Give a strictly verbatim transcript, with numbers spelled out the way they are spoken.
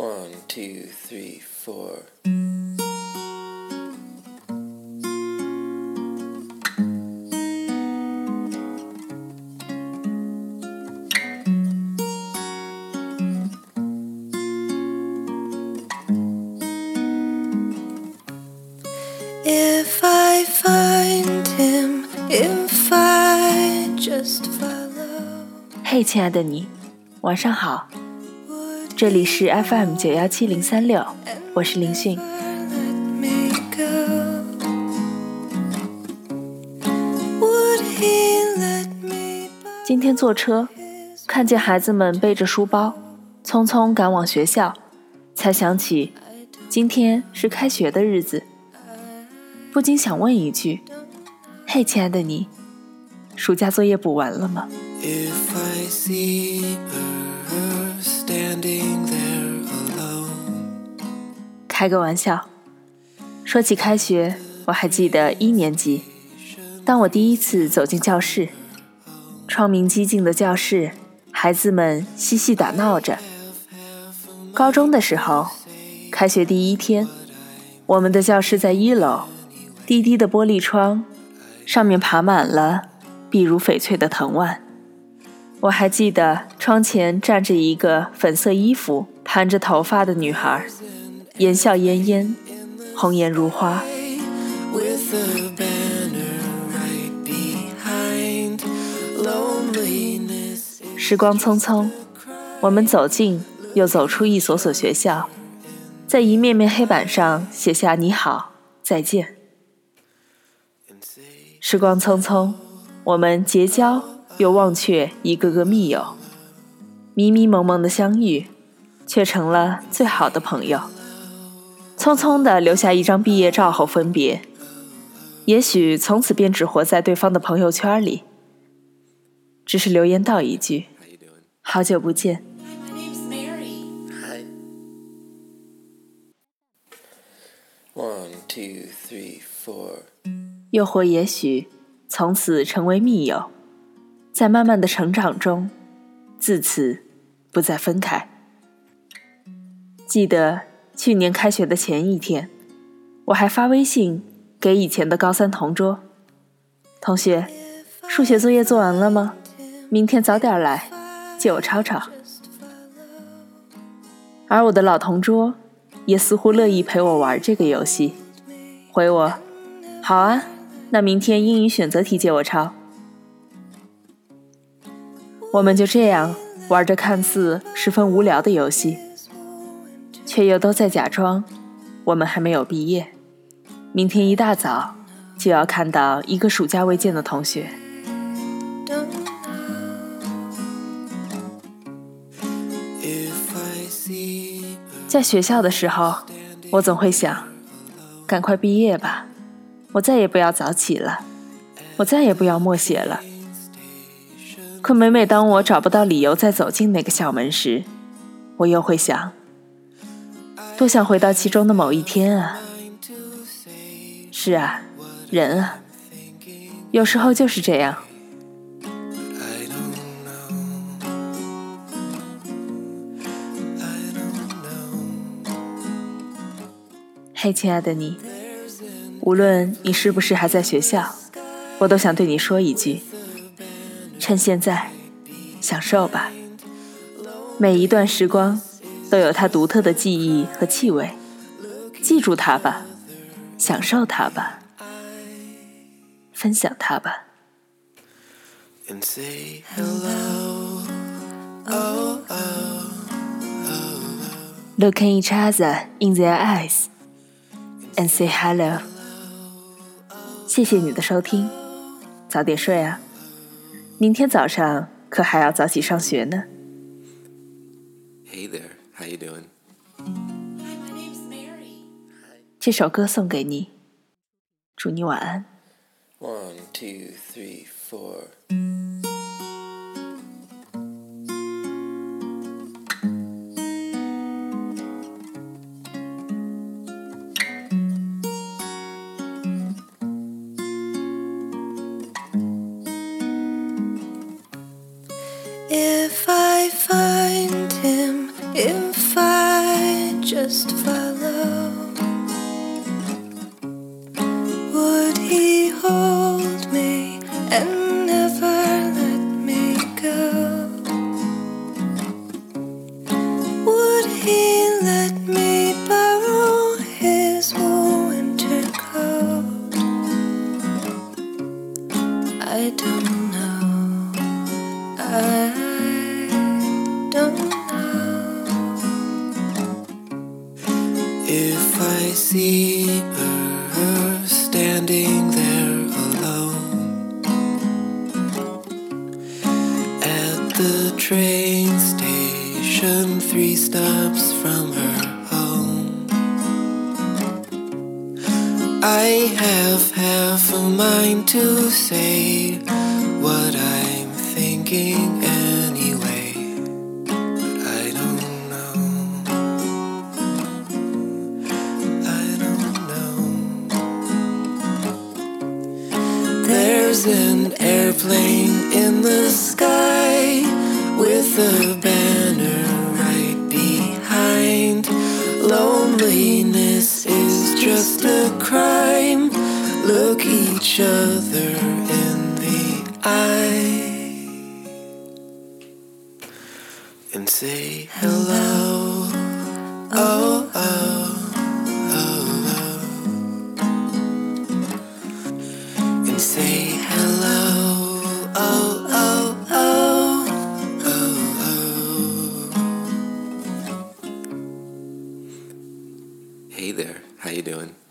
One, two, three, four. If I find him, if I just follow. Hey, 亲爱的你，晚上好。这里是 F M 九一七零三六，我是林迅。今天坐车，看见孩子们背着书包，匆匆赶往学校，才想起今天是开学的日子，不禁想问一句：嘿，亲爱的你，暑假作业补完了吗？ If I see her,Standing there alone. 开个玩笑，说起开学，我还记得一年级，当我第一次走进教室，窗明几净的教室，孩子们嬉戏打闹着。高中的时候，开学第一天，我们的教室在一楼，低低的玻璃窗，上面爬满了碧如翡翠的藤蔓。我还记得窗前站着一个粉色衣服盘着头发的女孩，言笑嫣嫣，红颜如花。时光匆匆，我们走进又走出一所所学校，在一面面黑板上写下你好再见。时光匆匆，我们结交又忘却一个个密友，迷迷蒙蒙的相遇，却成了最好的朋友。匆匆地留下一张毕业照后分别，也许从此便只活在对方的朋友圈里，只是留言道一句：好久不见。又或也许从此成为密友，在慢慢的成长中，自此不再分开。记得去年开学的前一天，我还发微信给以前的高三同桌，同学，数学作业做完了吗？明天早点来，借我抄抄。而我的老同桌也似乎乐意陪我玩这个游戏，回我，好啊，那明天英语选择题借我抄。我们就这样玩着看似十分无聊的游戏，却又都在假装我们还没有毕业，明天一大早就要看到一个暑假未见的同学。在学校的时候，我总会想，赶快毕业吧，我再也不要早起了，我再也不要默写了。可每每当我找不到理由再走进那个校门时，我又会想，多想回到其中的某一天啊。是啊，人啊，有时候就是这样。嘿，亲爱的你，无论你是不是还在学校，我都想对你说一句，趁现在，享受吧。每一段时光都有它独特的记忆和气味，记住它吧，享受它吧，分享它吧。 And say hello, oh, oh, oh. Looking each other in their eyes and say hello. 谢谢你的收听，早点睡啊，明天早上可还要早起上学呢。 Hey there, how you doing? My name's Mary. 这首歌送给你，祝你晚安。 One, two, three, four. If I find him, if I Hey there, how you doing?